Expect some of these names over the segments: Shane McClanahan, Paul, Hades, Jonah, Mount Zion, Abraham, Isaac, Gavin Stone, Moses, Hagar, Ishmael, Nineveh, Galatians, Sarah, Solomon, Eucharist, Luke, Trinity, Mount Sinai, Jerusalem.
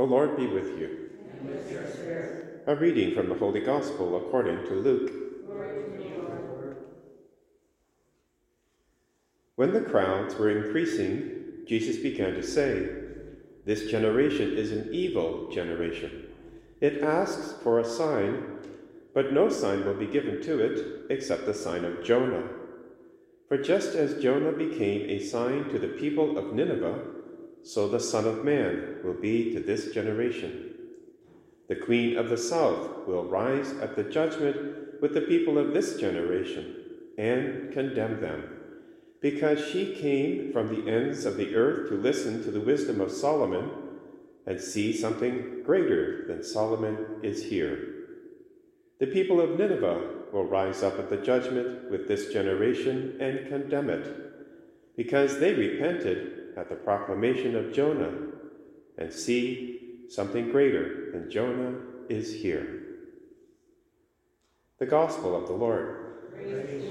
The Lord be with you. And with your spirit. A reading from the Holy Gospel according to Luke. Glory to you, O Lord. When the crowds were increasing, Jesus began to say, "This generation is an evil generation. It asks for a sign, but no sign will be given to it except the sign of Jonah. For just as Jonah became a sign to the people of Nineveh, so the Son of Man will be to this generation. The Queen of the South will rise at the judgment with the people of this generation and condemn them, because she came from the ends of the earth to listen to the wisdom of Solomon, and see something greater than Solomon is here. The people of Nineveh will rise up at the judgment with this generation and condemn it, because they repented at the proclamation of Jonah, and see, something greater than Jonah is here." The Gospel of the Lord. Praise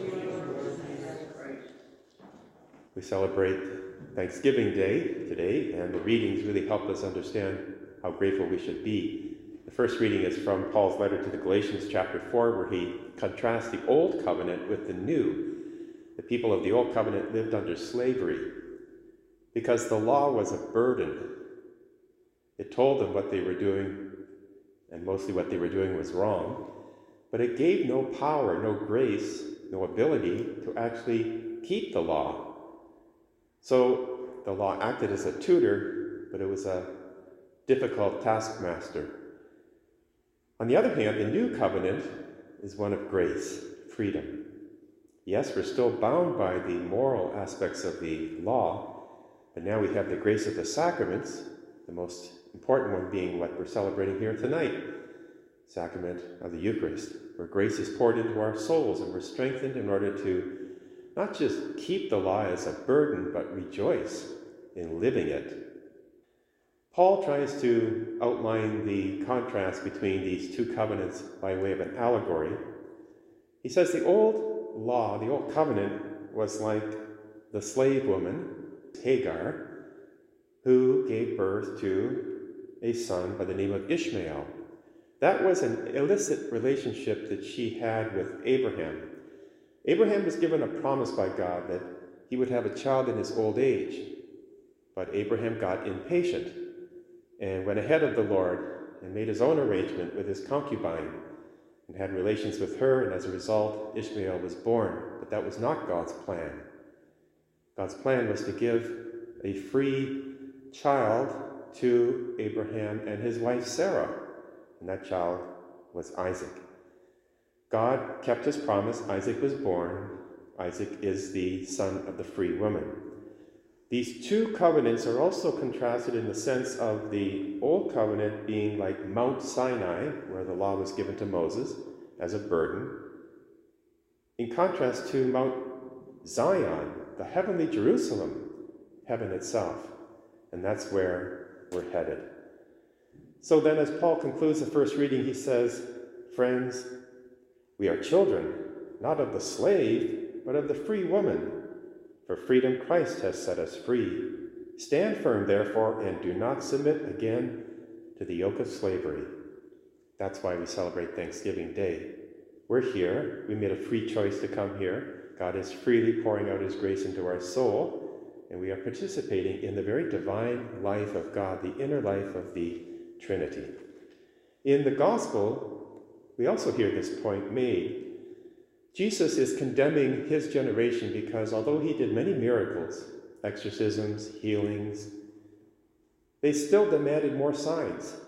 we celebrate Thanksgiving Day today, and the readings really help us understand how grateful we should be. The first reading is from Paul's letter to the Galatians, chapter 4, where he contrasts the Old Covenant with the New. The people of the Old Covenant lived under slavery, because the law was a burden. It told them what they were doing, and mostly what they were doing was wrong, but it gave no power, no grace, no ability to actually keep the law. So the law acted as a tutor, but it was a difficult taskmaster. On the other hand, the new covenant is one of grace, freedom. Yes, we're still bound by the moral aspects of the law, but now we have the grace of the sacraments, the most important one being what we're celebrating here tonight, sacrament of the Eucharist, where grace is poured into our souls and we're strengthened in order to not just keep the law as a burden, but rejoice in living it. Paul tries to outline the contrast between these two covenants by way of an allegory. He says the old law, the old covenant, was like the slave woman, Hagar, who gave birth to a son by the name of Ishmael. That was an illicit relationship that she had with Abraham. Abraham was given a promise by God that he would have a child in his old age, but Abraham got impatient and went ahead of the Lord and made his own arrangement with his concubine and had relations with her, and as a result, Ishmael was born. But that was not God's plan. God's plan was to give a free child to Abraham and his wife Sarah, and that child was Isaac. God kept his promise. Isaac was born. Isaac is the son of the free woman. These two covenants are also contrasted in the sense of the old covenant being like Mount Sinai, where the law was given to Moses as a burden, in contrast to Mount Zion, the heavenly Jerusalem, heaven itself, and that's where we're headed. So then, as Paul concludes the first reading, he says, "Friends, we are children, not of the slave, but of the free woman. For freedom Christ has set us free. Stand firm, therefore, and do not submit again to the yoke of slavery." That's why we celebrate Thanksgiving Day. We're here. We made a free choice to come here. God is freely pouring out his grace into our soul, and we are participating in the very divine life of God, the inner life of the Trinity. In the gospel, we also hear this point made. Jesus is condemning his generation because although he did many miracles, exorcisms, healings, they still demanded more signs.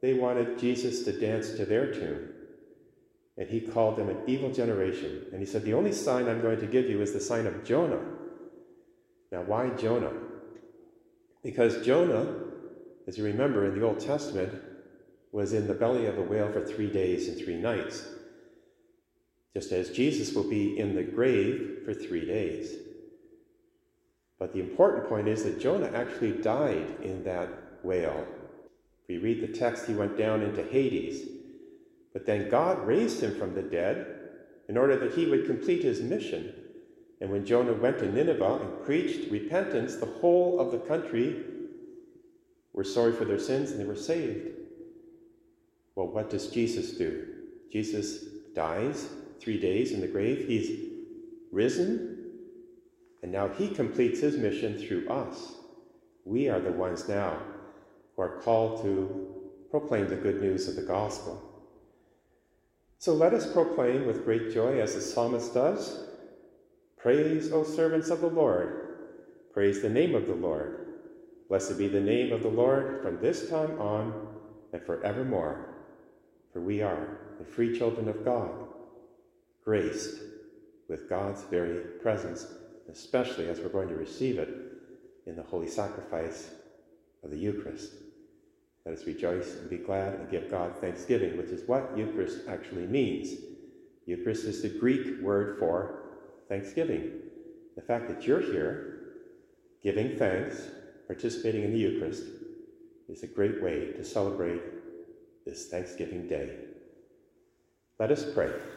They wanted Jesus to dance to their tune. And he called them an evil generation. And he said, the only sign I'm going to give you is the sign of Jonah. Now, why Jonah? Because Jonah, as you remember in the Old Testament, was in the belly of a whale for 3 days and 3 nights. Just as Jesus will be in the grave for 3 days. But the important point is that Jonah actually died in that whale. If we read the text, he went down into Hades. But then God raised him from the dead in order that he would complete his mission. And when Jonah went to Nineveh and preached repentance, the whole of the country were sorry for their sins, and they were saved. Well, what does Jesus do? Jesus dies 3 days in the grave. He's risen, and now he completes his mission through us. We are the ones now who are called to proclaim the good news of the gospel. So let us proclaim with great joy, as the psalmist does, "Praise, O servants of the Lord. Praise the name of the Lord. Blessed be the name of the Lord from this time on and forevermore. For we are the free children of God, graced with God's very presence," especially as we're going to receive it in the holy sacrifice of the Eucharist. Let us rejoice and be glad and give God thanksgiving, which is what Eucharist actually means. Eucharist is the Greek word for thanksgiving. The fact that you're here, giving thanks, participating in the Eucharist, is a great way to celebrate this Thanksgiving Day. Let us pray.